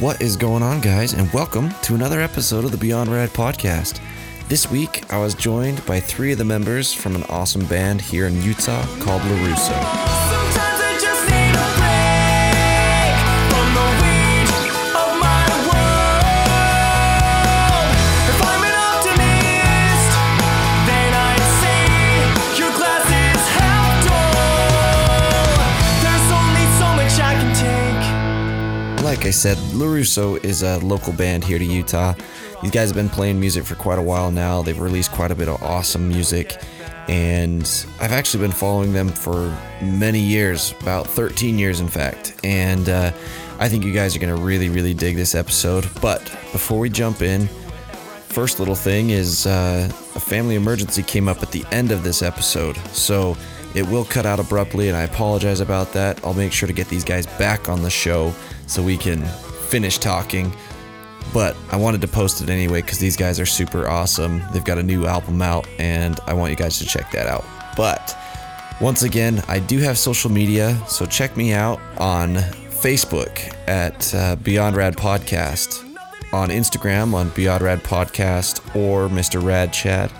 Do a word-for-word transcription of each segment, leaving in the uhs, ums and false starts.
What is going on, guys, and welcome to another episode of the Beyond Rad Podcast. This week, I was joined by three of the members from an awesome band here in Utah called LaRusso. Like I said, LaRusso is a local band here to Utah. These guys have been playing music for quite a while now. They've released quite a bit of awesome music, and I've actually been following them for many years, about thirteen years in fact, and uh, I think you guys are going to really, really dig this episode. But before we jump in, first little thing is uh, a family emergency came up at the end of this episode, so it will cut out abruptly, and I apologize about that. I'll make sure to get these guys back on the show so we can finish talking. But I wanted to post it anyway because these guys are super awesome. They've got a new album out, and I want you guys to check that out. But once again, I do have social media, so check me out on Facebook at uh, Beyond Rad Podcast, on Instagram on Beyond Rad Podcast or Mister Rad Chad,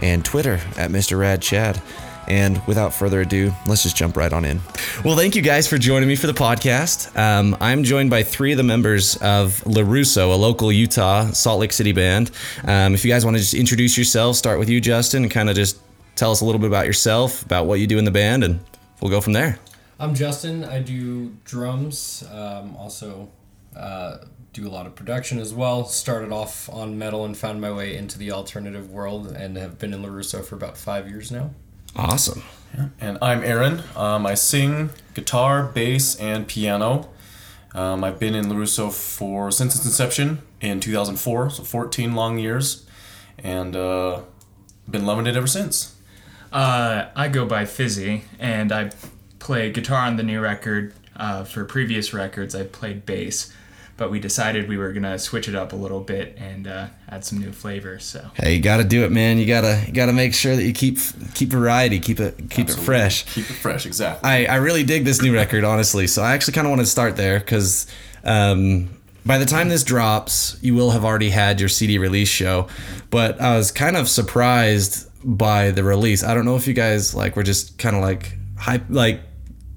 and Twitter at Mister Rad Chad. And without further ado, let's just jump right on in. Well, thank you guys for joining me for the podcast. Um, I'm joined by three of the members of LaRusso, a local Utah, Salt Lake City band. Um, if you guys want to just introduce yourselves, start with you, Justin, and kind of just tell us a little bit about yourself, about what you do in the band, and we'll go from there. I'm Justin. I do drums, um, also uh, do a lot of production as well. Started off on metal and found my way into the alternative world and have been in LaRusso for about five years now. Awesome. And I'm Aaron. Um, I sing guitar, bass, and piano. Um, I've been in LaRusso for since its inception in two thousand four, so fourteen long years, and uh, been loving it ever since. Uh, I go by Fizzy, and I play guitar on the new record. Uh, for previous records, I played bass, but we decided we were going to switch it up a little bit and uh, add some new flavor. So hey, you got to do it, man. You got to you got to make sure that you keep keep variety, keep it keep Absolutely. It fresh. Keep it fresh, exactly. I, I really dig this new record, honestly. So I actually kind of want to start there because um, by the time this drops, you will have already had your C D release show. But I was kind of surprised by the release. I don't know if you guys like were just kind of like hype, like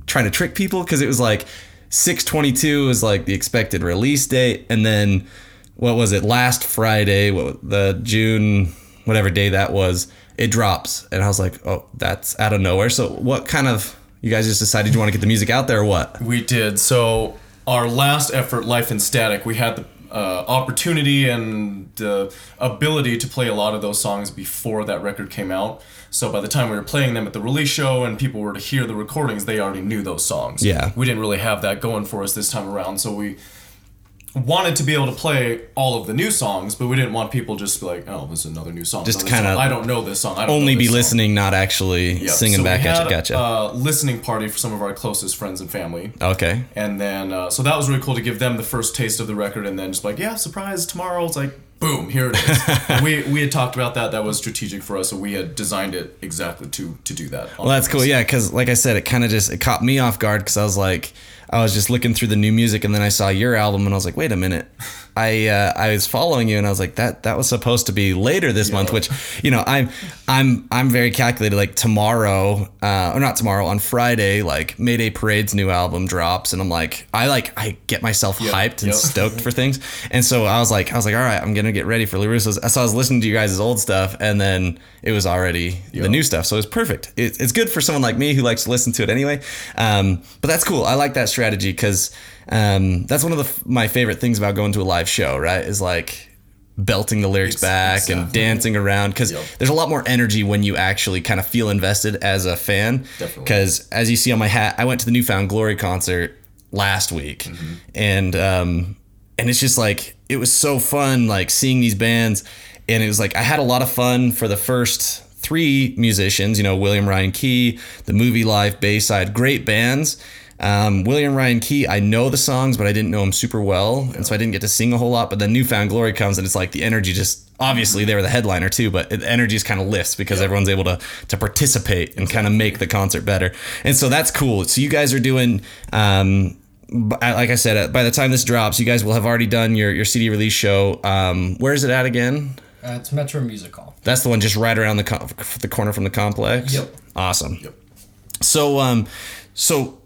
trying to trick people, because it was like six twenty-two is like the expected release date, and then what was it, last Friday, what the June whatever day that was, it drops, and I was like, oh, that's out of nowhere. So what kind of, you guys just decided you want to get the music out there or what? We did. So our last effort, Life in Static, we had the uh, opportunity and the uh, ability to play a lot of those songs before that record came out. So by the time we were playing them at the release show and people were to hear the recordings, they already knew those songs. Yeah. We didn't really have that going for us this time around. So we wanted to be able to play all of the new songs, but we didn't want people just to be like, oh, this is another new song. Just kind of, I don't know this song. I don't only know this be song. Listening, not actually yep. singing so back at you. Gotcha. Uh, listening party for some of our closest friends and family. Okay. And then, uh, so that was really cool to give them the first taste of the record, and then just like, yeah, surprise, tomorrow. It's like, boom, here it is. we we had talked about that. That was strategic for us, so we had designed it exactly to to do that. Well, that's cool, yeah, because like I said, it kind of just, it caught me off guard, because I was like, I was just looking through the new music, and then I saw your album, and I was like, wait a minute. I uh, I was following you, and I was like, that that was supposed to be later this yeah. month, which, you know, I'm I'm I'm very calculated. Like tomorrow, uh, or not tomorrow, on Friday, like Mayday Parade's new album drops, and I'm like, I like I get myself yep. hyped and yep. stoked for things, and so I was like, I was like, all right, I'm gonna to get ready for LaRusso's. So I was listening to you guys' old stuff, and then it was already Yo. the new stuff, so it was perfect. It, it's good for someone like me who likes to listen to it anyway, um, but that's cool. I like that strategy, because um, that's one of the, my favorite things about going to a live show, right, is like belting the lyrics exactly. back and dancing around, because yep. there's a lot more energy when you actually kind of feel invested as a fan, because as you see on my hat, I went to the Newfound Glory concert last week, mm-hmm. and um, and it's just like, it was so fun, like seeing these bands, and it was like, I had a lot of fun for the first three musicians, you know, William Ryan Key, the Movie Live Bayside, great bands. Um, William Ryan Key, I know the songs, but I didn't know him super well, and so I didn't get to sing a whole lot. But then Newfound Glory comes, and it's like the energy just, obviously they were the headliner too, but the energy is kind of lifts, because yeah. everyone's able to to participate and kind of make the concert better, and so that's cool. So you guys are doing um, like I said, by the time this drops, you guys will have already done your, your C D release show. Um, where is it at again? Uh, it's Metro Music Hall. That's the one just right around the com- the corner from the complex? Yep. Awesome. Yep. So, um, so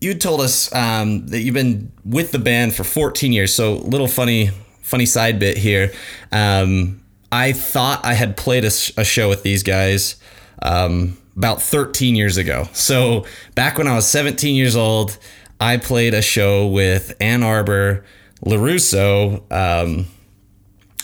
you told us um, that you've been with the band for fourteen years. So little funny, funny side bit here. Um, I thought I had played a, sh- a show with these guys um, about thirteen years ago. So back when I was seventeen years old, I played a show with Ann Arbor, LaRusso, um,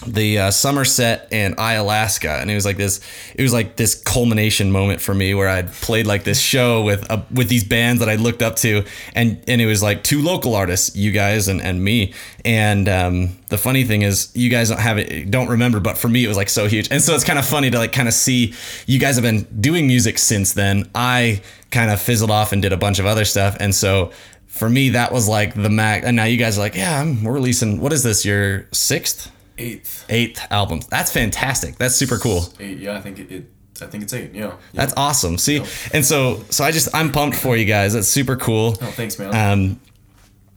the uh, Somerset, and I, Alaska, and it was like this. It was like this culmination moment for me where I played like this show with uh, with these bands that I looked up to, and and it was like two local artists, you guys and and me. And um, the funny thing is, you guys don't have it, don't remember, but for me it was like so huge. And so it's kind of funny to like kind of see you guys have been doing music since then. I kind of fizzled off and did a bunch of other stuff, and so. For me, that was like the Mac. And now you guys are like, yeah, I'm, we're releasing, what is this, your sixth? Eighth. Eighth album. That's fantastic. That's super cool. Eight, yeah, I think it, it I think it's eight, yeah. yeah. That's awesome. See? Yeah. And so so I just, I'm pumped for you guys. That's super cool. Oh, thanks, man. Um,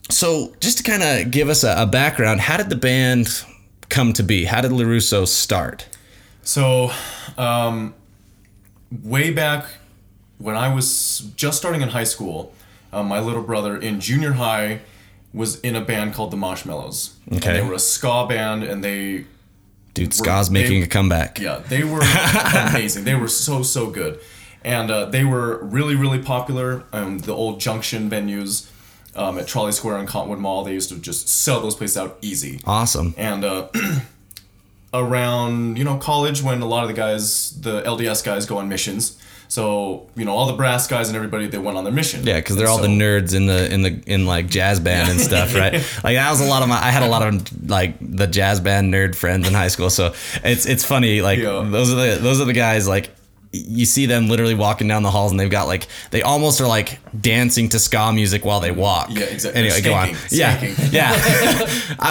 so just to kind of give us a, a background, how did the band come to be? How did LaRusso start? So um, way back when I was just starting in high school, Uh, my little brother in junior high was in a band called The Marshmallows. Okay. And they were a ska band, and they... Dude, ska's were, making they, a comeback. Yeah, they were amazing. They were so, so good. And uh, they were really, really popular. Um, the old Junction venues um, at Trolley Square and Cottonwood Mall, they used to just sell those places out easy. Awesome. And uh, around, you know, college, when a lot of the guys, the L D S guys go on missions... So, you know, all the brass guys and everybody, they went on their mission. Yeah, because they're all so, the nerds in the in the in like jazz band yeah. and stuff, right? Like that was a lot of my. I had a lot of like the jazz band nerd friends in high school, so it's it's funny. Like yeah. those are the those are the guys like. You see them literally walking down the halls, and they've got like they almost are like dancing to ska music while they walk. Yeah, exactly. Anyway, skanking, go on. Skanking. Yeah, yeah.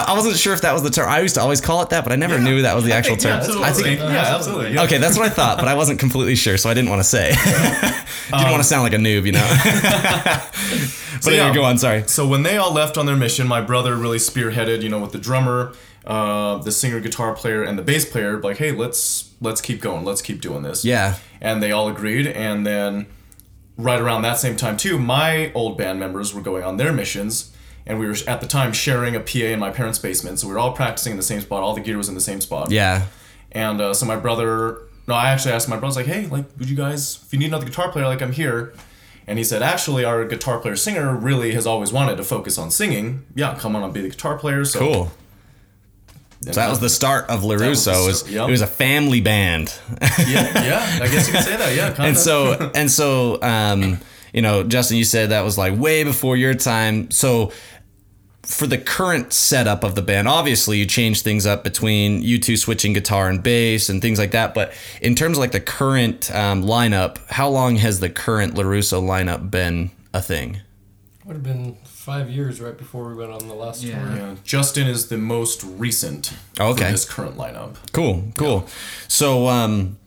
I wasn't sure if that was the term. I used to always call it that, but I never yeah. knew that was the actual term. Yeah, absolutely. I think. Yeah, absolutely. Yeah. Okay, that's what I thought, but I wasn't completely sure, so I didn't want to say. Yeah. Didn't um, want to sound like a noob, you know. But so, anyway, yeah. go on. Sorry. So when they all left on their mission, my brother really spearheaded, you know, with the drummer, uh, the singer, guitar player, and the bass player. Like, hey, let's let's keep going. Let's keep doing this. Yeah. And they all agreed, and then right around that same time, too, my old band members were going on their missions, and we were, at the time, sharing a P A in my parents' basement, so we were all practicing in the same spot. All the gear was in the same spot. Yeah. And uh, so my brother... No, I actually asked my brother, like, hey, like, would you guys... If you need another guitar player, like, I'm here. And he said, actually, our guitar player singer really has always wanted to focus on singing. Yeah, come on and be the guitar player, so... Cool. So that was the start of LaRusso. It was, yep. it was a family band. yeah, yeah. I guess you could say that. Yeah. Kinda. And so, and so, um, you know, Justin, you said that was like way before your time. So, for the current setup of the band, obviously you changed things up between you two switching guitar and bass and things like that. But in terms of like the current um, lineup, how long has the current LaRusso lineup been a thing? Would have been five years right before we went on the last yeah. tour. Yeah. Justin is the most recent okay. for this current lineup. Cool, cool. Yeah. So, um,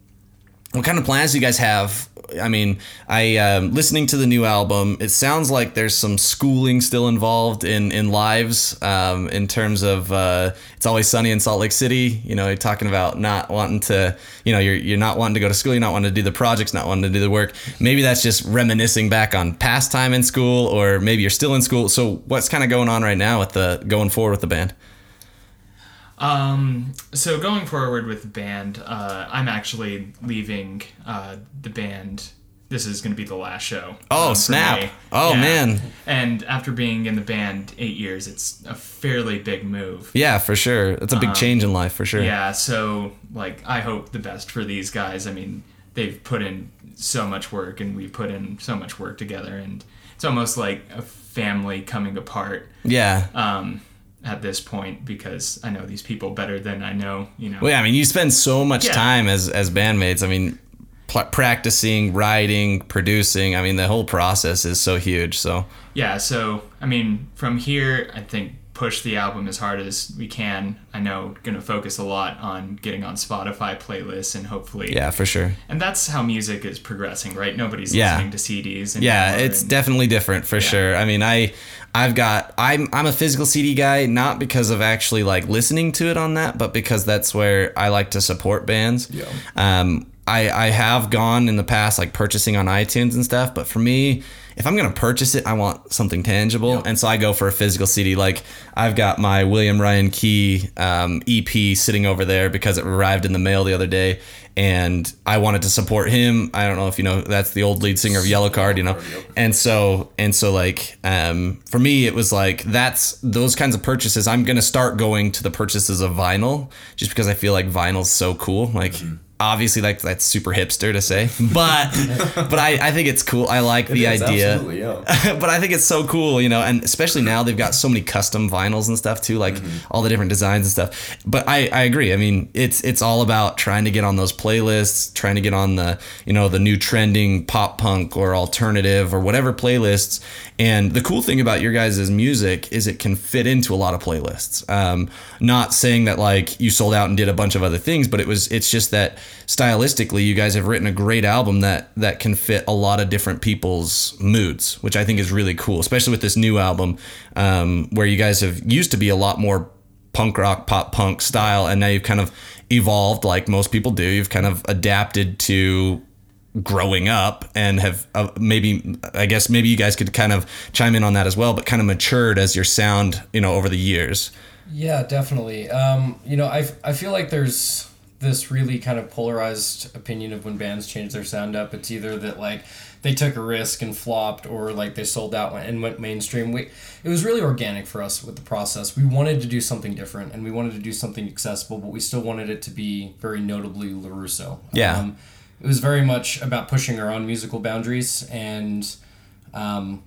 what kind of plans do you guys have? I mean, I um, listening to the new album, it sounds like there's some schooling still involved in in lives um, in terms of uh, It's Always Sunny in Salt Lake City. You know, you're talking about not wanting to, you know, you're you're not wanting to go to school, you're not wanting to do the projects, not wanting to do the work. Maybe that's just reminiscing back on past time in school, or maybe you're still in school. So what's kind of going on right now with the going forward with the band? Um, so going forward with the band, uh, I'm actually leaving, uh, the band. This is going to be the last show. Oh, um, snap. Oh, yeah. Man. And after being in the band eight years, it's a fairly big move. Yeah, for sure. It's a big um, change in life, for sure. Yeah. So like, I hope the best for these guys. I mean, they've put in so much work, and we put in so much work together, and it's almost like a family coming apart. Yeah. Um, at this point, because I know these people better than I know, you know. Well, yeah, I mean, you spend so much yeah. time as, as bandmates. I mean, pl- practicing, writing, producing. I mean, the whole process is so huge, so. Yeah, so, I mean, from here, I think push the album as hard as we can. I know going to focus a lot on getting on Spotify playlists and hopefully. Yeah, for sure. And that's how music is progressing, right? Nobody's yeah. listening to C Ds. And yeah, it's and, definitely different for yeah. sure. I mean, I, I've got, I'm, I'm a physical C D guy, not because of actually like listening to it on that, but because that's where I like to support bands. Yeah. Um, I, I have gone in the past, like purchasing on iTunes and stuff. But for me, if I'm going to purchase it, I want something tangible. Yep. And so I go for a physical C D. Like I've got my William Ryan Key um, E P sitting over there because it arrived in the mail the other day. And I wanted to support him. I don't know if you know, that's the old lead singer of Yellowcard, you know? And so, and so like, um, for me, it was like, that's those kinds of purchases. I'm going to start going to the purchases of vinyl just because I feel like vinyl's so cool. Like, mm-hmm. Obviously, like that's super hipster to say, but but I, I think it's cool. I like it the is, idea, absolutely, yeah. But I think it's so cool, you know, and especially now they've got so many custom vinyls and stuff too, like mm-hmm. all the different designs and stuff. But I, I agree. I mean, it's it's all about trying to get on those playlists, trying to get on the you know the new trending pop punk or alternative or whatever playlists. And the cool thing about your guys' music is it can fit into a lot of playlists. Um, not saying that like you sold out and did a bunch of other things, but it was it's just that. Stylistically, you guys have written a great album that that can fit a lot of different people's moods, which I think is really cool, especially with this new album um, where you guys have used to be a lot more punk rock, pop punk style. And now you've kind of evolved like most people do. You've kind of adapted to growing up and have uh, maybe I guess maybe you guys could kind of chime in on that as well, but kind of matured as your sound, you know, over the years. Yeah, definitely. Um, you know, I I feel like there's this really kind of polarized opinion of when bands change their sound up. It's either that like they took a risk and flopped or like they sold out and went mainstream. We, it was really organic for us with the process. We wanted to do something different and we wanted to do something accessible, but we still wanted it to be very notably LaRusso. Yeah. Um, it was very much about pushing our own musical boundaries and, um,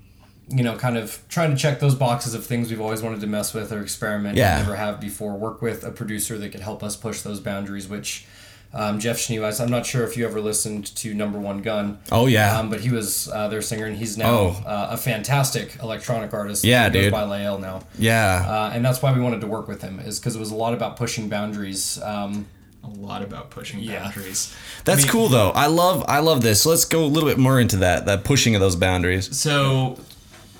you know, kind of trying to check those boxes of things we've always wanted to mess with or experiment yeah. and never have before, work with a producer that could help us push those boundaries, which um, Jeff Schneeweiss, I'm not sure if you ever listened to Number One Gun. Oh, yeah. Um, but he was uh, their singer, and he's now oh. uh, a fantastic electronic artist. Yeah, dude. He goes by Lael now. Yeah. Uh, and that's why we wanted to work with him, is because it was a lot about pushing boundaries. Um A lot about pushing boundaries. Yeah. That's I mean, cool, though. I love, I love this. So let's go a little bit more into that, that pushing of those boundaries. So...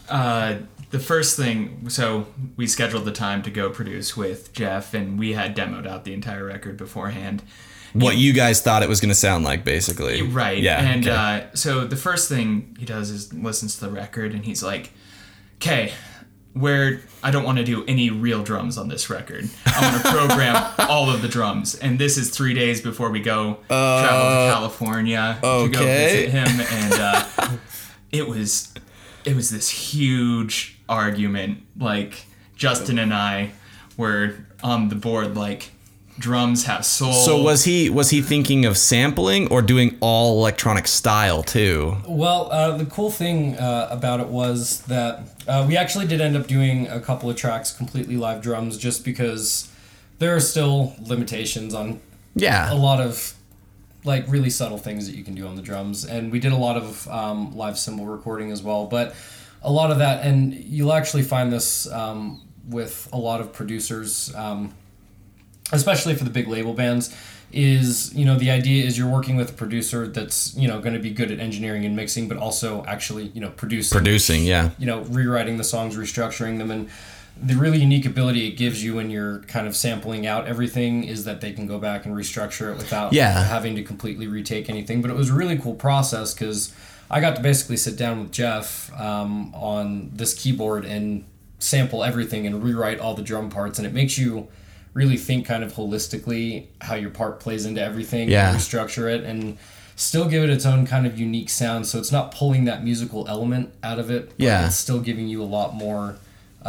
Uh, the first thing, so we scheduled the time to go produce with Jeff, and we had demoed out the entire record beforehand. What and, you guys thought it was going to sound like, basically. Right. Yeah. And okay. uh, so the first thing he does is listens to the record, and he's like, okay, where I don't want to do any real drums on this record. I want to program all of the drums. And this is three days before we go uh, travel to California okay. to go visit him. And uh, it was... It was this huge argument. Like, Justin and I were on the board, like, drums have soul. So was he was he thinking of sampling or doing all electronic style, too? Well, uh, the cool thing uh, about it was that uh, we actually did end up doing a couple of tracks completely live drums just because there are still limitations on yeah. a lot of... like really subtle things that you can do on the drums. And we did a lot of um, live cymbal recording as well, but a lot of that, and you'll actually find this um, with a lot of producers, um, especially for the big label bands, is, you know, the idea is you're working with a producer that's, you know, going to be good at engineering and mixing, but also actually, you know, producing. Producing, yeah. You know, rewriting the songs, restructuring them, and the really unique ability it gives you when you're kind of sampling out everything is that they can go back and restructure it without yeah. having to completely retake anything. But it was a really cool process because I got to basically sit down with Jeff um, on this keyboard and sample everything and rewrite all the drum parts. And it makes you really think kind of holistically how your part plays into everything yeah. and restructure it and still give it its own kind of unique sound. So it's not pulling that musical element out of it, but yeah. it's still giving you a lot more...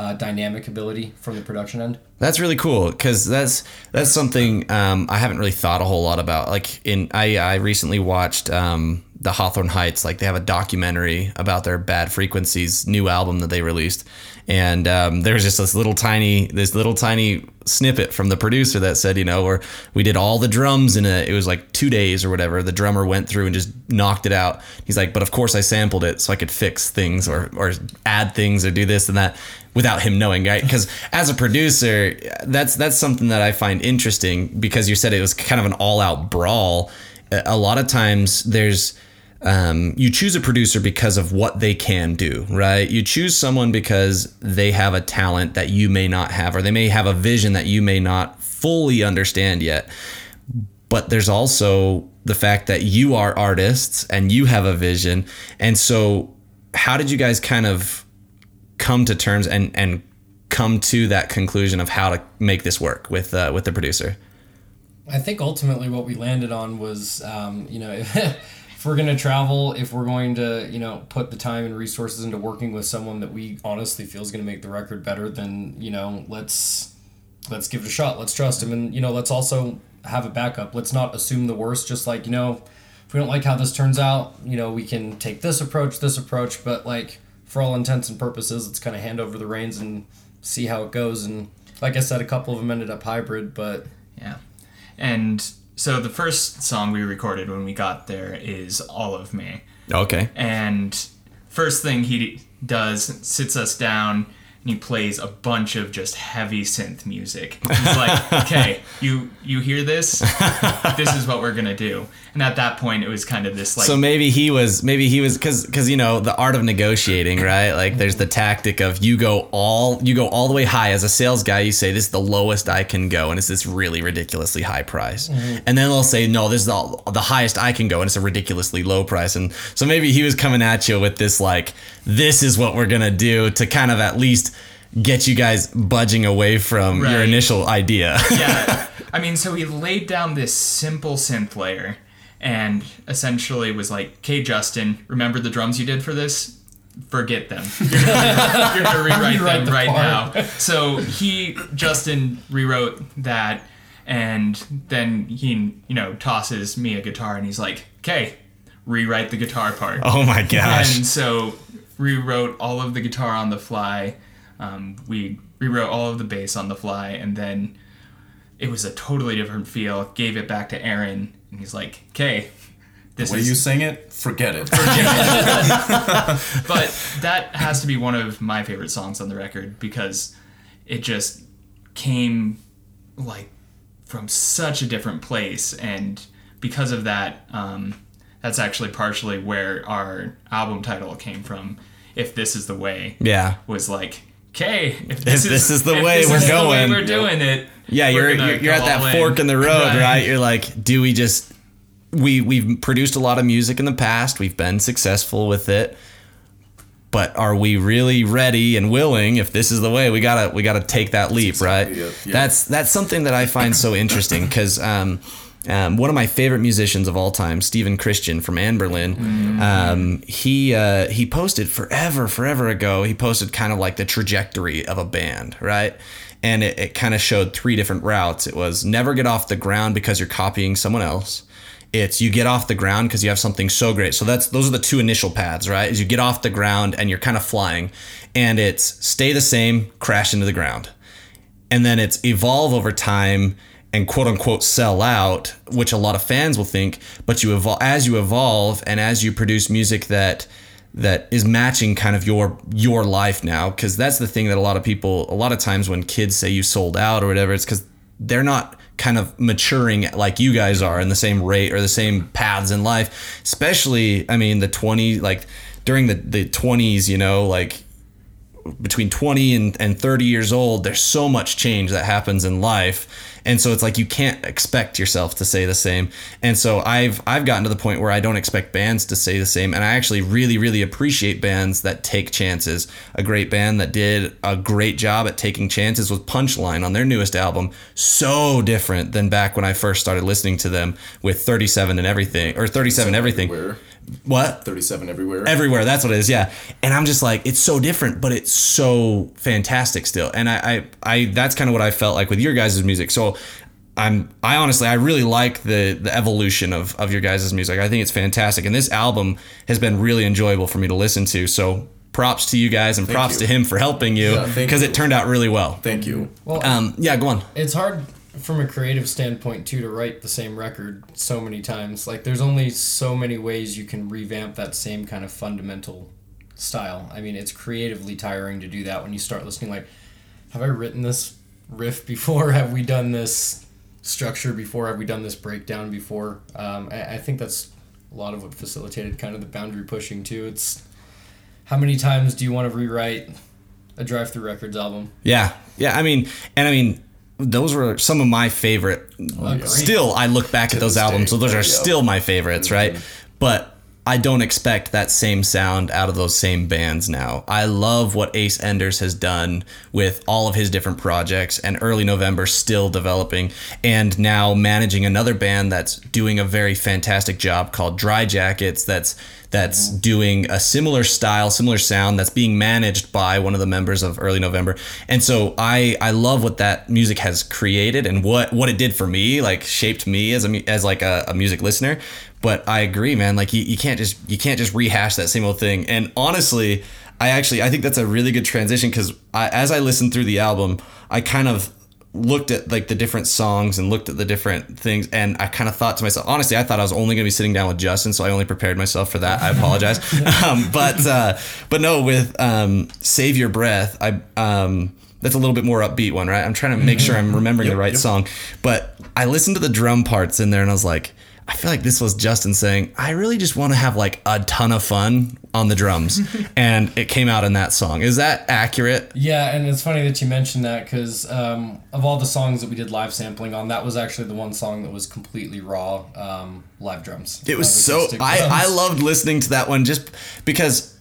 Uh, dynamic ability from the production end. That's really cool because that's that's something um, I haven't really thought a whole lot about. Like in I I recently watched um, the Hawthorne Heights, like they have a documentary about their Bad Frequencies new album that they released. And um, there was just this little tiny, this little tiny snippet from the producer that said, you know, or we did all the drums in a, it was like two days or whatever. The drummer went through and just knocked it out. He's like, but of course I sampled it so I could fix things or, or add things or do this and that without him knowing, right? Because as a producer, that's, that's something that I find interesting, because you said it was kind of an all out brawl. A lot of times there's, Um, you choose a producer because of what they can do, right? You choose someone because they have a talent that you may not have, or they may have a vision that you may not fully understand yet. But there's also the fact that you are artists and you have a vision. And so how did you guys kind of come to terms and, and come to that conclusion of how to make this work with, uh, with the producer? I think ultimately what we landed on was, um, you know, if we're going to travel, if we're going to, you know, put the time and resources into working with someone that we honestly feel is going to make the record better, then, you know, let's, let's give it a shot. Let's trust him. And, you know, let's also have a backup. Let's not assume the worst. Just like, you know, if we don't like how this turns out, you know, we can take this approach, this approach, but like for all intents and purposes, let's kind of hand over the reins and see how it goes. And like I said, a couple of them ended up hybrid, but yeah. And so the first song we recorded when we got there is All of Me. Okay. And first thing he does, sits us down, and he plays a bunch of just heavy synth music. He's like, okay, you you hear this? This is what we're going to do. And at that point, it was kind of this like... So maybe he was, maybe he was, because, because you know, the art of negotiating, right? Like there's the tactic of you go all, you go all the way high. As a sales guy, you say, this is the lowest I can go. And it's this really ridiculously high price. Mm-hmm. And then they'll say, no, this is the, the highest I can go. And it's a ridiculously low price. And so maybe he was coming at you with this, like, this is what we're going to do to kind of at least get you guys budging away from right. your initial idea. Yeah. I mean, so he laid down this simple synth layer and essentially was like, okay, Justin, remember the drums you did for this? Forget them. You're going to rewrite them the right part. Now. So he, Justin, rewrote that, and then he, you know, tosses me a guitar and he's like, okay, rewrite the guitar part. Oh my gosh. And so rewrote all of the guitar on the fly. Um, we rewrote all of the bass on the fly, and then it was a totally different feel. Gave it back to Aaron, and he's like, okay, this the way is... you sing it? Forget it. Forget it. But that has to be one of my favorite songs on the record, because it just came, like, from such a different place, and because of that, um, that's actually partially where our album title came from, If This Is The Way. Yeah. Was like... okay, if this, if this is, is the way we're is going, the way we're doing it. Yeah, you're you're, you're at that in. fork in the road, right. right? You're like, do we just we we've produced a lot of music in the past, we've been successful with it, but are we really ready and willing? If this is the way, we gotta we gotta take that leap, right? Yeah, yeah. That's that's something that I find so interesting, because um, um, one of my favorite musicians of all time, Stephen Christian from Anberlin, mm. um, he uh, he posted forever, forever ago, he posted kind of like the trajectory of a band, right? And it, it kind of showed three different routes. It was never get off the ground because you're copying someone else. It's you get off the ground because you have something so great. So that's those are the two initial paths, right? Is you get off the ground and you're kind of flying. And it's stay the same, crash into the ground. And then it's evolve over time and quote unquote sell out, which a lot of fans will think, but you evolve as you evolve and as you produce music that that is matching kind of your your life now, because that's the thing that a lot of people, a lot of times when kids say you sold out or whatever, it's because they're not kind of maturing like you guys are in the same rate or the same paths in life, especially, I mean, the twenties, like during the, the twenties, you know, like between twenty and, and thirty years old, there's so much change that happens in life. And so it's like, you can't expect yourself to say the same. And so I've, I've gotten to the point where I don't expect bands to say the same. And I actually really, really appreciate bands that take chances. A great band that did a great job at taking chances was Punchline on their newest album. So different than back when I first started listening to them with thirty-seven and everything, or thirty-seven everything. Everywhere. What? thirty-seven Everywhere. Everywhere. That's what it is. Yeah. And I'm just like, it's so different, but it's so fantastic still. And I, I, I that's kind of what I felt like with your guys' music. So I'm I honestly I really like the the evolution of of your guys' music. I think it's fantastic, and this album has been really enjoyable for me to listen to. So props to you guys, and thank props you. to him for helping you because yeah, it turned out really well. Thank you. Well, um, yeah, go on. It's hard from a creative standpoint too to write the same record so many times. Like, there's only so many ways you can revamp that same kind of fundamental style. I mean, it's creatively tiring to do that when you start listening. Like, have I written this riff before? Have we done this structure before? Have we done this breakdown before? Um, I, I think that's a lot of what facilitated kind of the boundary pushing too. It's how many times do you want to rewrite a Drive Through Records album? Yeah. Yeah. I mean, and I mean, those were some of my favorite. Oh, still, I look back to at those albums. So those are yeah. still my favorites. Mm-hmm. Right. But I don't expect that same sound out of those same bands now. I love what Ace Enders has done with all of his different projects, and Early November still developing, and now managing another band that's doing a very fantastic job called Dry Jackets. That's that's mm-hmm. doing a similar style, similar sound that's being managed by one of the members of Early November. And so I, I love what that music has created and what, what it did for me, like shaped me as a, as like a, a music listener. But I agree, man, like you, you can't just you can't just rehash that same old thing. And honestly, I actually I think that's a really good transition, because I, as I listened through the album, I kind of looked at like the different songs and looked at the different things. And I kind of thought to myself, honestly, I thought I was only going to be sitting down with Justin. So I only prepared myself for that. I apologize. um, but uh, but no, with um, Save Your Breath, I um, that's a little bit more upbeat one, right? I'm trying to make mm-hmm. sure I'm remembering yep, the right yep. song. But I listened to the drum parts in there and I was like, I feel like this was Justin saying, I really just want to have like a ton of fun on the drums. And it came out in that song. Is that accurate? Yeah. And it's funny that you mentioned that, because um, of all the songs that we did live sampling on, that was actually the one song that was completely raw um, live drums. It was so I, I loved listening to that one, just because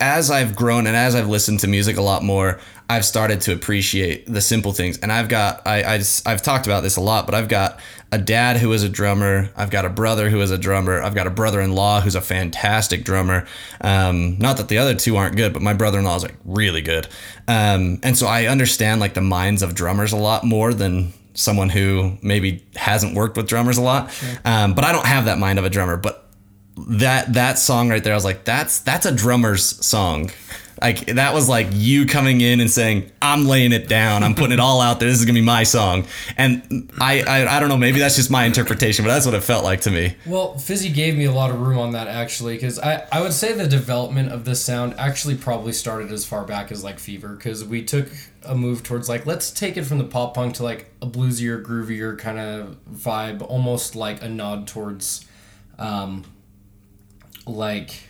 as I've grown and as I've listened to music a lot more, I've started to appreciate the simple things. And I've got, I, I just, I've talked about this a lot, but I've got a dad who is a drummer. I've got a brother who is a drummer. I've got a brother-in-law who's a fantastic drummer. Um, not that the other two aren't good, but my brother-in-law is like really good. Um, and so I understand like the minds of drummers a lot more than someone who maybe hasn't worked with drummers a lot. Sure. Um, but I don't have that mind of a drummer, but that, that song right there, I was like, that's, that's a drummer's song. Like, that was like you coming in and saying, I'm laying it down. I'm putting it all out there. This is going to be my song. And I, I I don't know, maybe that's just my interpretation, but that's what it felt like to me. Well, Fizzy gave me a lot of room on that, actually, because I, I would say the development of this sound actually probably started as far back as, like, Fever, because we took a move towards, like, let's take it from the pop punk to, like, a bluesier, groovier kind of vibe, almost like a nod towards, um, like...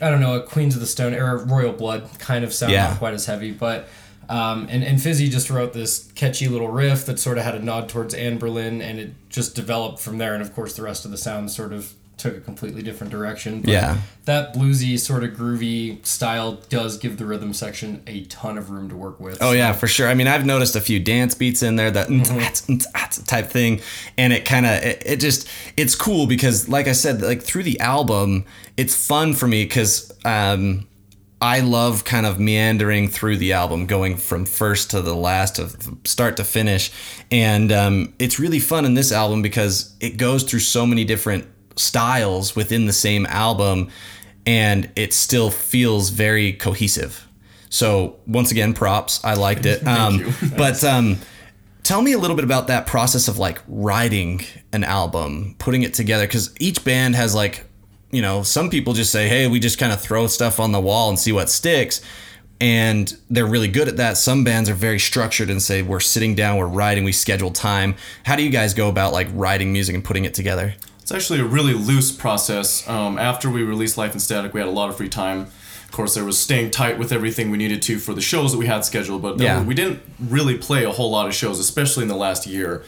I don't know, a Queens of the Stone era, Royal Blood kind of sound, yeah. not quite as heavy, but um, and, and Fizzy just wrote this catchy little riff that sort of had a nod towards Anberlin, and it just developed from there. And of course, the rest of the sound sort of took a completely different direction. But yeah, that bluesy sort of groovy style does give the rhythm section a ton of room to work with. Oh so. Yeah, for sure. I mean, I've noticed a few dance beats in there, that mm-hmm. type thing, and it kind of it, it just it's cool because, like I said, like through the album, it's fun for me because um, I love kind of meandering through the album, going from first to the last, of start to finish, and um, it's really fun in this album because it goes through so many different styles within the same album, and it still feels very cohesive. So once again, props. I liked it. Um, but um, tell me a little bit about that process of like writing an album, putting it together, because each band has like, you know, some people just say, hey, we just kind of throw stuff on the wall and see what sticks. And they're really good at that. Some bands are very structured and say, we're sitting down, we're writing, we schedule time. How do you guys go about like writing music and putting it together? It's actually a really loose process. Um, after we released Life in Static, we had a lot of free time. Of course, there was staying tight with everything we needed to for the shows that we had scheduled, but yeah. we didn't really play a whole lot of shows, especially in the last year.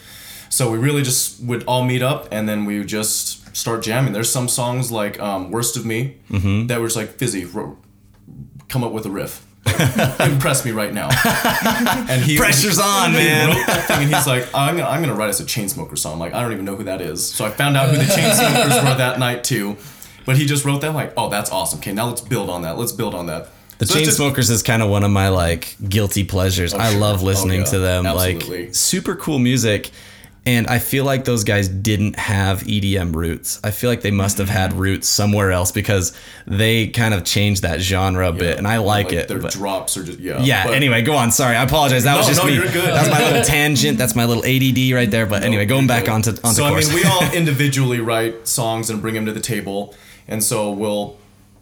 So we really just would all meet up, and then we would just start jamming. There's some songs like um, Worst of Me mm-hmm. that were just like, Fizzy, ro- come up with a riff. Impress me right now. And he pressure's on, man. He wrote that thing and he's like, I'm gonna, I'm gonna write us a Chainsmokers song. Like, I don't even know who that is. So I found out who the Chainsmokers were that night too. But he just wrote that like, oh, that's awesome. Okay, now let's build on that. Let's build on that. The so Chainsmokers just, is kind of one of my like guilty pleasures. Oh, I sure. love listening oh, yeah. to them. Absolutely. Like super cool music. And I feel like those guys didn't have E D M roots. I feel like they must have had roots somewhere else because they kind of changed that genre a yeah, bit, and I like, like it. Their but, drops are just, yeah. Yeah, but, anyway, go on. Sorry, I apologize. That no, was just no, me. You're good. That's my little tangent. That's my little A D D right there. But no, anyway, going back onto, onto so, course. So, I mean, we all individually write songs and bring them to the table, and so we'll...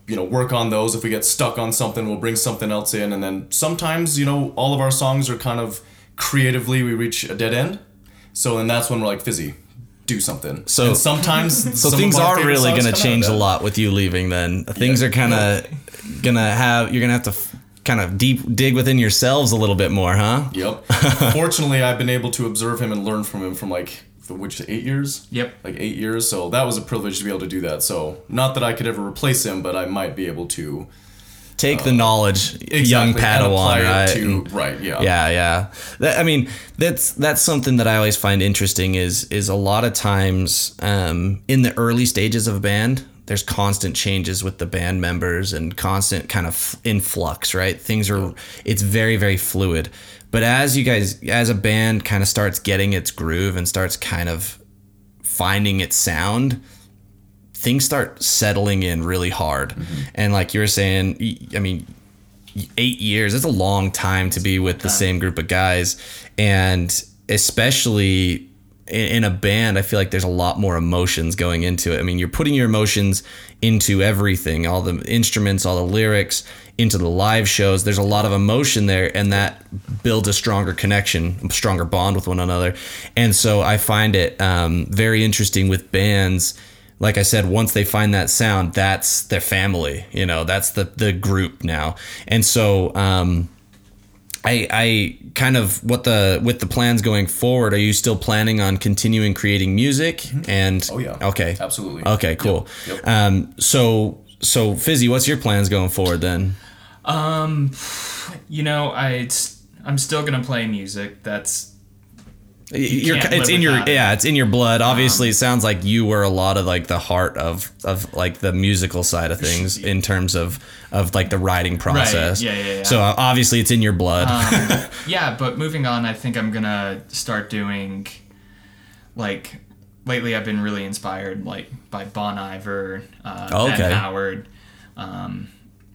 you know, work on those. If we get stuck on something, we'll bring something else in. And then sometimes, you know, all of our songs are kind of creatively, we reach a dead end. So then that's when we're like, Fizzy, do something. So and sometimes, so some things are really going to change a lot with you leaving then. Things yeah. are kind of yeah. going to have, you're going to have to f- kind of deep dig within yourselves a little bit more, huh? Yep. Fortunately, I've been able to observe him and learn from him from like, which eight years? Yep. Like eight years. So that was a privilege to be able to do that. So not that I could ever replace him, but I might be able to take uh, the knowledge, exactly, young Padawan, right? To, right. Yeah. Yeah. Yeah. That, I mean, that's that's something that I always find interesting. Is is a lot of times um, in the early stages of a band, there's constant changes with the band members and constant kind of influx, right? Things are. It's very very fluid. But as you guys, as a band kind of starts getting its groove and starts kind of finding its sound, things start settling in really hard. Mm-hmm. And like you were saying, I mean, eight years, it's a long time to be with the same group of guys. And especially in a band, I feel like there's a lot more emotions going into it. I mean, you're putting your emotions into everything, all the instruments, all the lyrics, into the live shows. There's a lot of emotion there, and that builds a stronger connection, a stronger bond with one another. And so I find it um, very interesting with bands. Like I said, once they find that sound, that's their family, you know, that's the, the group now. And so um, I, I kind of what the with the plans going forward, are you still planning on continuing creating music? Mm-hmm. And oh, yeah. Okay. Absolutely. Okay, cool. Yep. Yep. Um, so so Fizzy, what's your plans going forward then? Um, you know, I, I'm still going to play music. That's, you You're, it's in your, that. yeah, it's in your blood. Obviously um, it sounds like you were a lot of like the heart of, of like the musical side of things in terms of, of like the writing process. Right. Yeah, yeah, yeah. So obviously it's in your blood. Um, yeah. But moving on, I think I'm going to start doing like, lately I've been really inspired like by Bon Iver, uh, oh, okay. Ben Howard, um,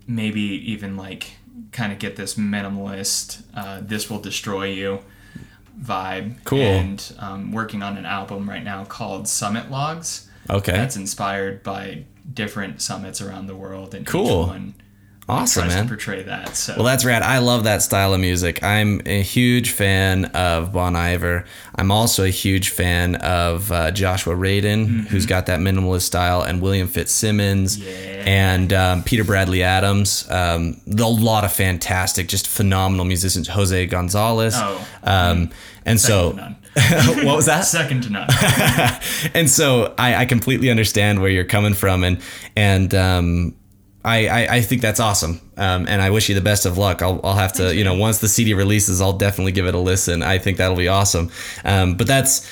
maybe even like kind of get this minimalist, uh, This Will Destroy You vibe. Cool. And um, working on an album right now called Summit Logs. Okay. That's inspired by different summits around the world. And cool. Each one awesome, tries man. to portray that. So. Well, that's rad. I love that style of music. I'm a huge fan of Bon Iver. I'm also a huge fan of uh, Joshua Radin, mm-hmm. who's got that minimalist style, and William Fitzsimmons, yeah. and um, Peter Bradley Adams. Um, a lot of fantastic, just phenomenal musicians. Jose Gonzalez. Oh, um, and so. What was that? Second to none. And so I, I completely understand where you're coming from, and and. Um, I, I, I think that's awesome. Um, and I wish you the best of luck. I'll, I'll have to, you know, once the C D releases, I'll definitely give it a listen. I think that'll be awesome. Um, but that's,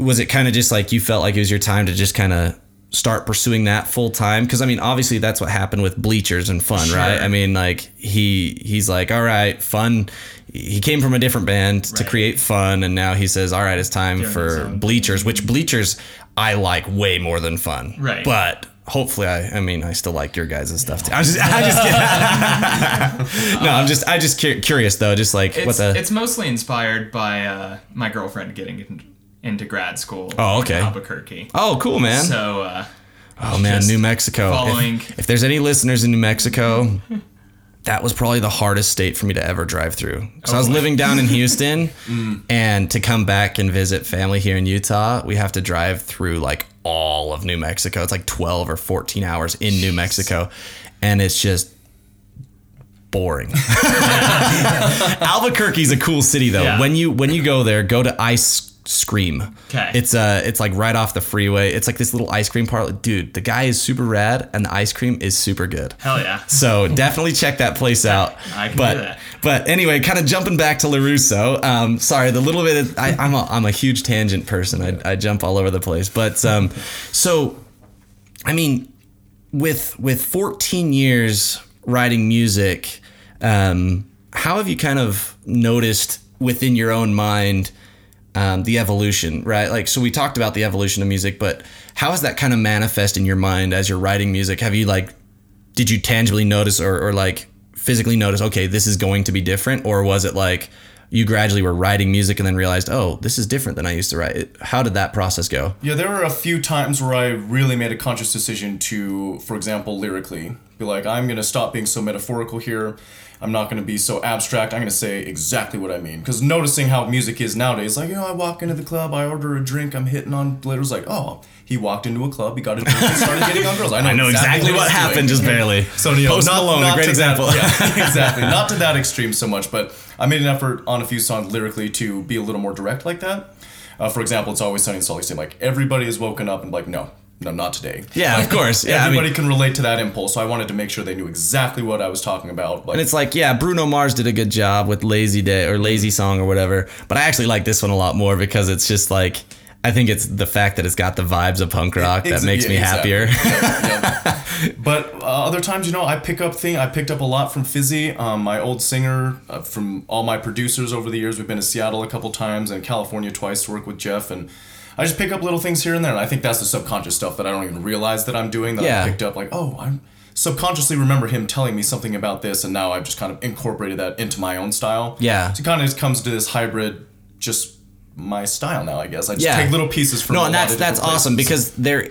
was it kind of just like you felt like it was your time to just kind of start pursuing that full time? Because I mean, obviously that's what happened with Bleachers and Fun, sure. right? I mean, like he he's like, all right, Fun. He came from a different band right. to create Fun. And now he says, all right, it's time yeah, for so. Bleachers, which Bleachers I like way more than Fun. Right. But hopefully, I, I mean, I still like your guys' stuff too. I'm just, I'm just no, I'm just, I just cu- curious though. Just like it's, what the. It's mostly inspired by uh, my girlfriend getting in, into grad school. Oh, okay. In Albuquerque. Oh, cool, man. So. Uh, oh man, New Mexico. Following. If, if there's any listeners in New Mexico, that was probably the hardest state for me to ever drive through. Because oh, I was living down in Houston, mm. and to come back and visit family here in Utah, we have to drive through like. all of New Mexico. It's like twelve or fourteen hours in New Mexico, and it's just boring. Albuquerque's a cool city though. Yeah. When you when you go there, go to Ice Cream. Okay. It's uh it's like right off the freeway. It's like this little ice cream parlor. Dude, the guy is super rad and the ice cream is super good. Hell yeah. So definitely check that place out. I can but, do that. But anyway, kind of jumping back to LaRusso. Um, sorry, the little bit of, I, I'm a I'm a huge tangent person. I, I jump all over the place. But um, so, I mean, with with fourteen years writing music, um, how have you kind of noticed within your own mind um, the evolution, right? Like, so we talked about the evolution of music, but how does that kind of manifest in your mind as you're writing music? Have you like, did you tangibly notice or, or like physically notice, okay, this is going to be different? Or was it like you gradually were writing music and then realized, oh, this is different than I used to write? How did that process go? Yeah, there were a few times where I really made a conscious decision to, for example, lyrically, be like, I'm going to stop being so metaphorical here. I'm not going to be so abstract. I'm going to say exactly what I mean. Because noticing how music is nowadays, like, you know, I walk into the club, I order a drink, I'm hitting on letters, like, oh, he walked into a club, he got a drink, and started hitting on girls. I know, I know exactly, exactly what, what happened, just barely. So, you know, Post not, Malone, not a great example. That, yeah, exactly. Not to that extreme so much, but I made an effort on a few songs lyrically to be a little more direct like that. Uh, for example, It's Always Sunny in Salt Lake City. Like, everybody has woken up and like, no. No, not today. Yeah, like, of course. Yeah, everybody I mean, can relate to that impulse. So I wanted to make sure they knew exactly what I was talking about. Like, and it's like, yeah, Bruno Mars did a good job with Lazy Day or Lazy Song or whatever. But I actually like this one a lot more because it's just like, I think it's the fact that it's got the vibes of punk rock that makes yeah, me happier. Exactly. Yeah, yeah. But uh, other times, you know, I pick up thing. I picked up a lot from Fizzy, um, my old singer, uh, from all my producers over the years. We've been to Seattle a couple times and California twice to work with Jeff, and I just pick up little things here and there, and I think that's the subconscious stuff that I don't even realize that I'm doing, that yeah. I picked up, like, oh, I subconsciously remember him telling me something about this, and now I've just kind of incorporated that into my own style. Yeah. So it kind of just comes to this hybrid, just my style now, I guess. I just yeah. take little pieces from no, a and that's, lot of that's places. Awesome, because there,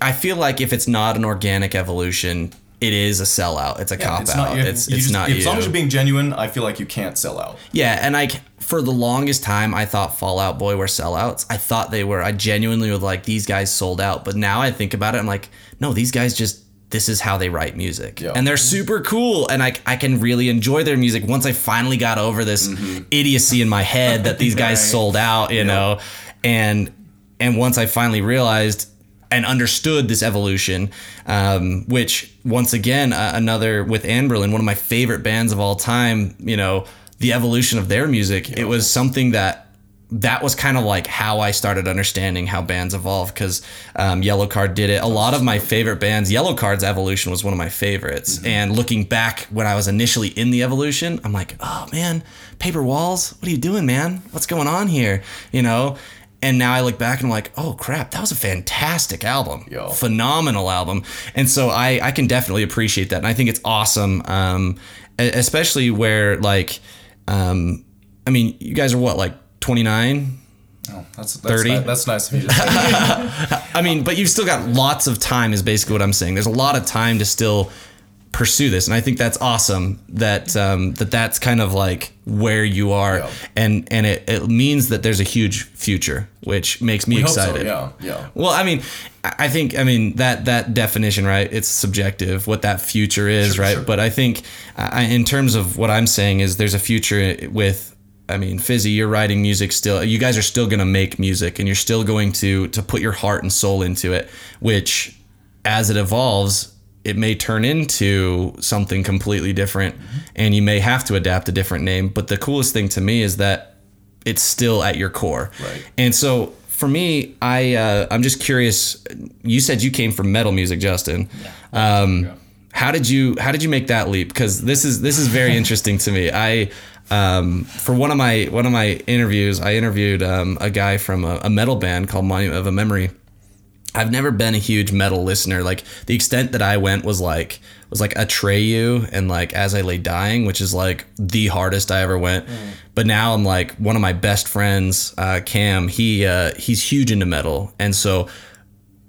I feel like if it's not an organic evolution, it is a sellout. It's a yeah, cop it's out. Not, it's you it's just, not you. As long as you're being genuine, I feel like you can't sell out. Yeah, and I... For the longest time, I thought Fall Out Boy were sellouts. I thought they were. I genuinely was like, these guys sold out. But now I think about it, I'm like, no, these guys just, this is how they write music. Yeah. And they're super cool. And I, I can really enjoy their music once I finally got over this mm-hmm. idiocy in my head that these guys right. sold out, you yeah. know. And and once I finally realized and understood this evolution, um, which once again, uh, another with Anberlin, one of my favorite bands of all time, you know, the evolution of their music, yeah. it was something that that was kind of like how I started understanding how bands evolve, because um, Yellowcard did it. A lot of my favorite bands, Yellowcard's evolution was one of my favorites. Mm-hmm. And looking back when I was initially in the evolution, I'm like, oh man, Paper Walls, what are you doing, man? What's going on here? You know? And now I look back and I'm like, oh crap, that was a fantastic album. Yo. Phenomenal album. And so I, I can definitely appreciate that. And I think it's awesome, um, especially where like, Um, I mean, you guys are what, like twenty-nine? Oh, that's thirty. That's, that's nice of you. I mean, but you've still got lots of time is basically what I'm saying. There's a lot of time to still pursue this. And I think that's awesome that, um, that that's kind of like where you are. Yeah. And, and it, it means that there's a huge future, which makes me we excited. Hope so. Yeah. Yeah. Well, I mean, I think, I mean, that, that definition, right. It's subjective what that future is. Sure, right. Sure. But I think I, in terms of what I'm saying is there's a future with, I mean, Fizzy, you're writing music still, you guys are still going to make music and you're still going to, to put your heart and soul into it, which as it evolves, it may turn into something completely different mm-hmm. and you may have to adapt a different name. But the coolest thing to me is that it's still at your core. Right. And so for me, I, uh, I'm just curious. You said you came from metal music, Justin. Yeah. Um, yeah. How did you, how did you make that leap? Cause this is, this is very interesting to me. I, um, for one of my, one of my interviews, I interviewed, um, a guy from a, a metal band called Monument of a Memory. I've never been a huge metal listener. Like the extent that I went was like was like Atreyu and like As I Lay Dying, which is like the hardest I ever went. Mm. But now I'm like one of my best friends, uh, Cam. He uh, he's huge into metal, and so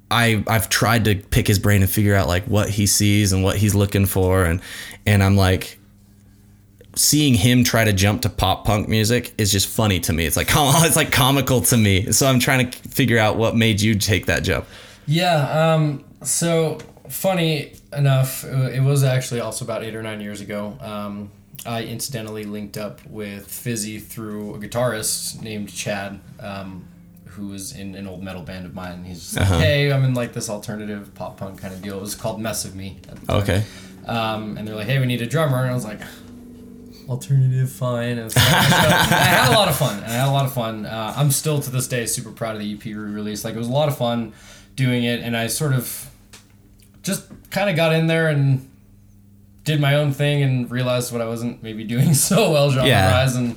I I've tried to pick his brain and figure out like what he sees and what he's looking for, and and I'm like. Seeing him try to jump to pop punk music is just funny to me. It's like, it's like comical to me. So I'm trying to figure out what made you take that jump. Yeah. Um, so funny enough, it was actually also about eight or nine years ago. Um, I incidentally linked up with Fizzy through a guitarist named Chad, um, who was in an old metal band of mine. And he's just like, uh-huh. Hey, I'm in like this alternative pop punk kind of deal. It was called Mess of Me at the time. Okay. Um, and they're like, hey, we need a drummer. And I was like, alternative fine. I, was like, so I had a lot of fun. I had a lot of fun. Uh, I'm still to this day super proud of the E P re-release. Like it was a lot of fun doing it, and I sort of just kind of got in there and did my own thing and realized what I wasn't maybe doing so well genre-wise, yeah. and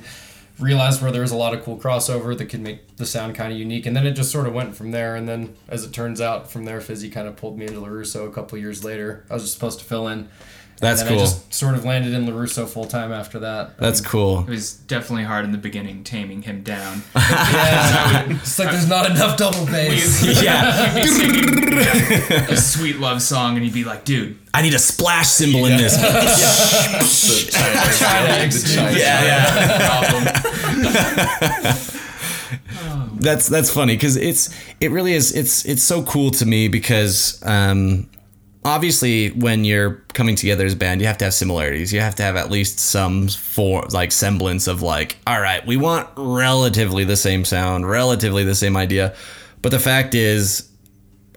realized where there was a lot of cool crossover that could make the sound kind of unique. And then it just sort of went from there. And then, as it turns out, from there, Fizzy kind of pulled me into LaRusso a couple years later. I was just supposed to fill in. That's and then cool. I just sort of landed in LaRusso full time after that. That's I mean, cool. It was definitely hard in the beginning taming him down. yeah, would, it's like I'm, there's not enough double bass. yeah, a sweet love song, and he'd be like, "Dude, I need a splash cymbal yeah. in this." yeah, yeah. That's that's funny because it's it really is it's it's so cool to me because. Um, Obviously, when you're coming together as a band, you have to have similarities. You have to have at least some form, like semblance of like, all right, we want relatively the same sound, relatively the same idea. But the fact is,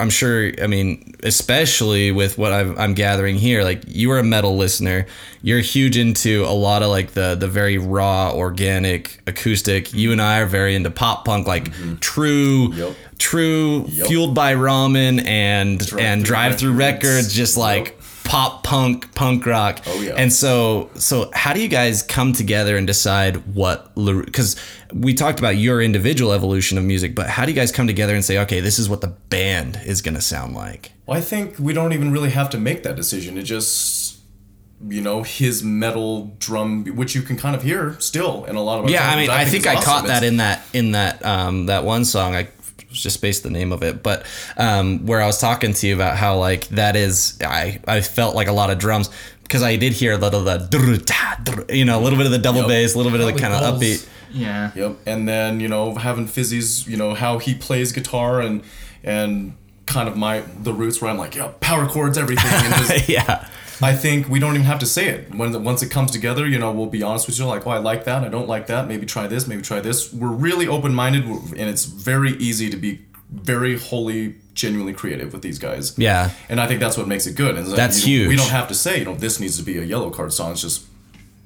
I'm sure, I mean, especially with what I've, I'm gathering here, like you are a metal listener. You're huge into a lot of like the, the very raw, organic, acoustic. You and I are very into pop punk, like mm-hmm. true... Yep. True, yep. fueled by ramen and drive and drive-through records. records, just like yep. pop punk, punk rock. Oh yeah. And so, so how do you guys come together and decide what? Because we talked about your individual evolution of music, but how do you guys come together and say, okay, this is what the band is going to sound like? Well, I think we don't even really have to make that decision. It just, you know, his metal drum, which you can kind of hear still in a lot of our yeah. songs, I mean, I, I think, think I awesome. caught that in that in that um, that one song. I. Just based the name of it, but um, where I was talking to you about how like that is, I, I felt like a lot of drums because I did hear a little of the, you know, a little bit of the double yep. bass, a little bit of the kind of upbeat. Yeah. Yep. And then, you know, having Fizzy's, you know, how he plays guitar and and kind of my the roots where I'm like, yeah, power chords, everything. And just, yeah. I think we don't even have to say it. When the, once it comes together, you know, we'll be honest with you, like, oh, I like that, I don't like that, maybe try this, maybe try this. We're really open-minded, and it's very easy to be very wholly, genuinely creative with these guys. Yeah. And I think that's what makes it good. And that's you know, huge. We don't have to say, you know, this needs to be a Yellowcard song. It's just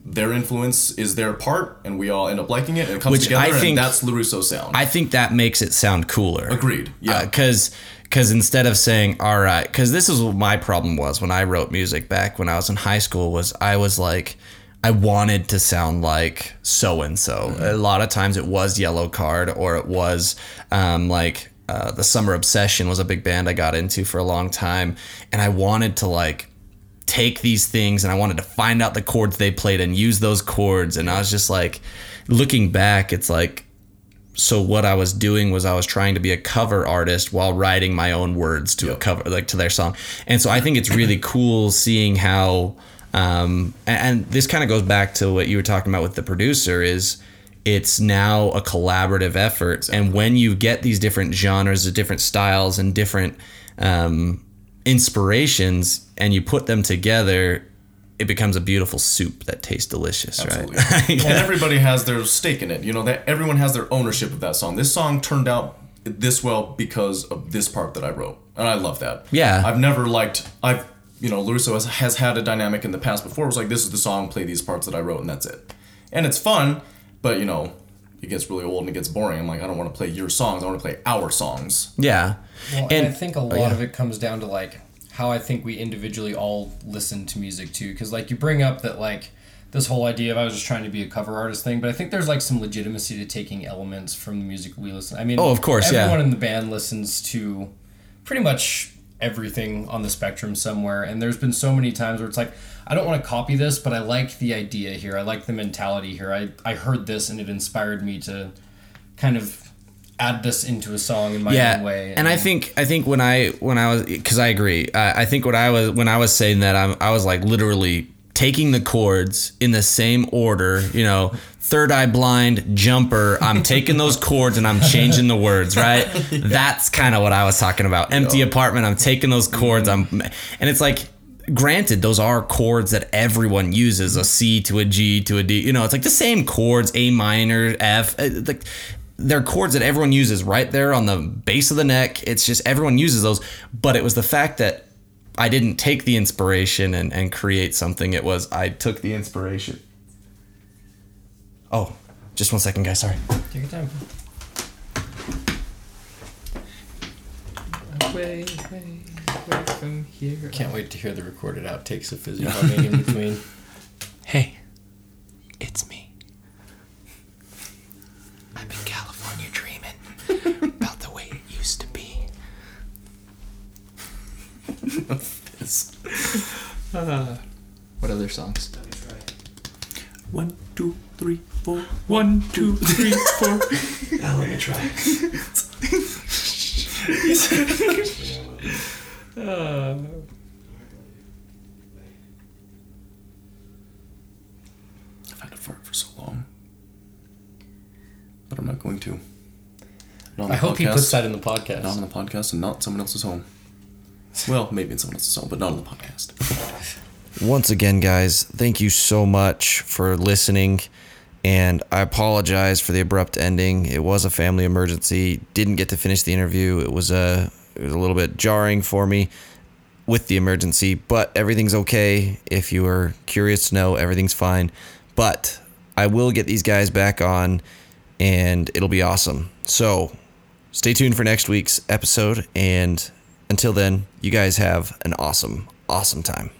their influence is their part, and we all end up liking it, and it comes Which together, I think, and that's LaRusso sound. I think that makes it sound cooler. Agreed, yeah. Because... Uh, Because instead of saying, all right, because this is what my problem was when I wrote music back when I was in high school was I was like, I wanted to sound like so-and-so. Mm-hmm. A lot of times it was Yellowcard or it was um, like uh, the Summer Obsession was a big band I got into for a long time. And I wanted to like take these things and I wanted to find out the chords they played and use those chords. And I was just like, looking back, it's like, so what I was doing was I was trying to be a cover artist while writing my own words to yep. a cover, like to their song. And so I think it's really cool seeing how, um, and, and this kind of goes back to what you were talking about with the producer is it's now a collaborative effort. Exactly. And when you get these different genres, different styles and different, um, inspirations and you put them together, it becomes a beautiful soup that tastes delicious, Absolutely. right? yeah. And everybody has their stake in it. You know, that everyone has their ownership of that song. This song turned out this well because of this part that I wrote. And I love that. Yeah. I've never liked, I've, you know, LaRusso has, has had a dynamic in the past before. It was like, this is the song, play these parts that I wrote, and that's it. And it's fun, but, you know, it gets really old and it gets boring. I'm like, I don't want to play your songs. I want to play our songs. Yeah. Well, and, and I think a lot oh, yeah. of it comes down to, like, how I think we individually all listen to music too. Cause like you bring up that like this whole idea of I was just trying to be a cover artist thing, but I think there's like some legitimacy to taking elements from the music we listen. I mean, oh, of course, everyone yeah. in the band listens to pretty much everything on the spectrum somewhere. And there's been so many times where it's like, I don't want to copy this, but I like the idea here. I like the mentality here. I, I heard this and it inspired me to kind of add this into a song in my yeah. own way. And, and I think I think when I when I was because I agree. I, I think when I was when I was saying that I'm, I was like literally taking the chords in the same order. You know, Third Eye Blind, Jumper. I'm taking those chords and I'm changing the words. Right. yeah. That's kind of what I was talking about. Empty yeah. Apartment. I'm taking those chords. Mm-hmm. I'm and it's like. Granted, those are chords that everyone uses, a C to a G to a D. You know, it's like the same chords, A minor, F. Like. They're chords that everyone uses right there on the base of the neck. It's just everyone uses those. But it was the fact that I didn't take the inspiration and, and create something. It was I took the inspiration. Oh, just one second, guys. Sorry. Take your time. Wait, wait. Welcome here. Can't wait to hear the recorded outtakes of Fizzy humming in between. Hey, it's me. I've been California dreaming about the way it used to be. uh, what other songs? One, two, three, four. One, two, three, four. Now let me try. uh, I've had a fart for so long, but I'm not going to. Not I hope podcast, he puts that in the podcast. Not on the podcast and not someone else's home. Well, maybe in someone else's home, but not on the podcast. Once again, guys, thank you so much for listening. And I apologize for the abrupt ending. It was a family emergency. Didn't get to finish the interview. It was a, it was a little bit jarring for me with the emergency, but everything's okay. If you are curious to know, everything's fine. But I will get these guys back on, and it'll be awesome. So stay tuned for next week's episode. And until then, you guys have an awesome, awesome time.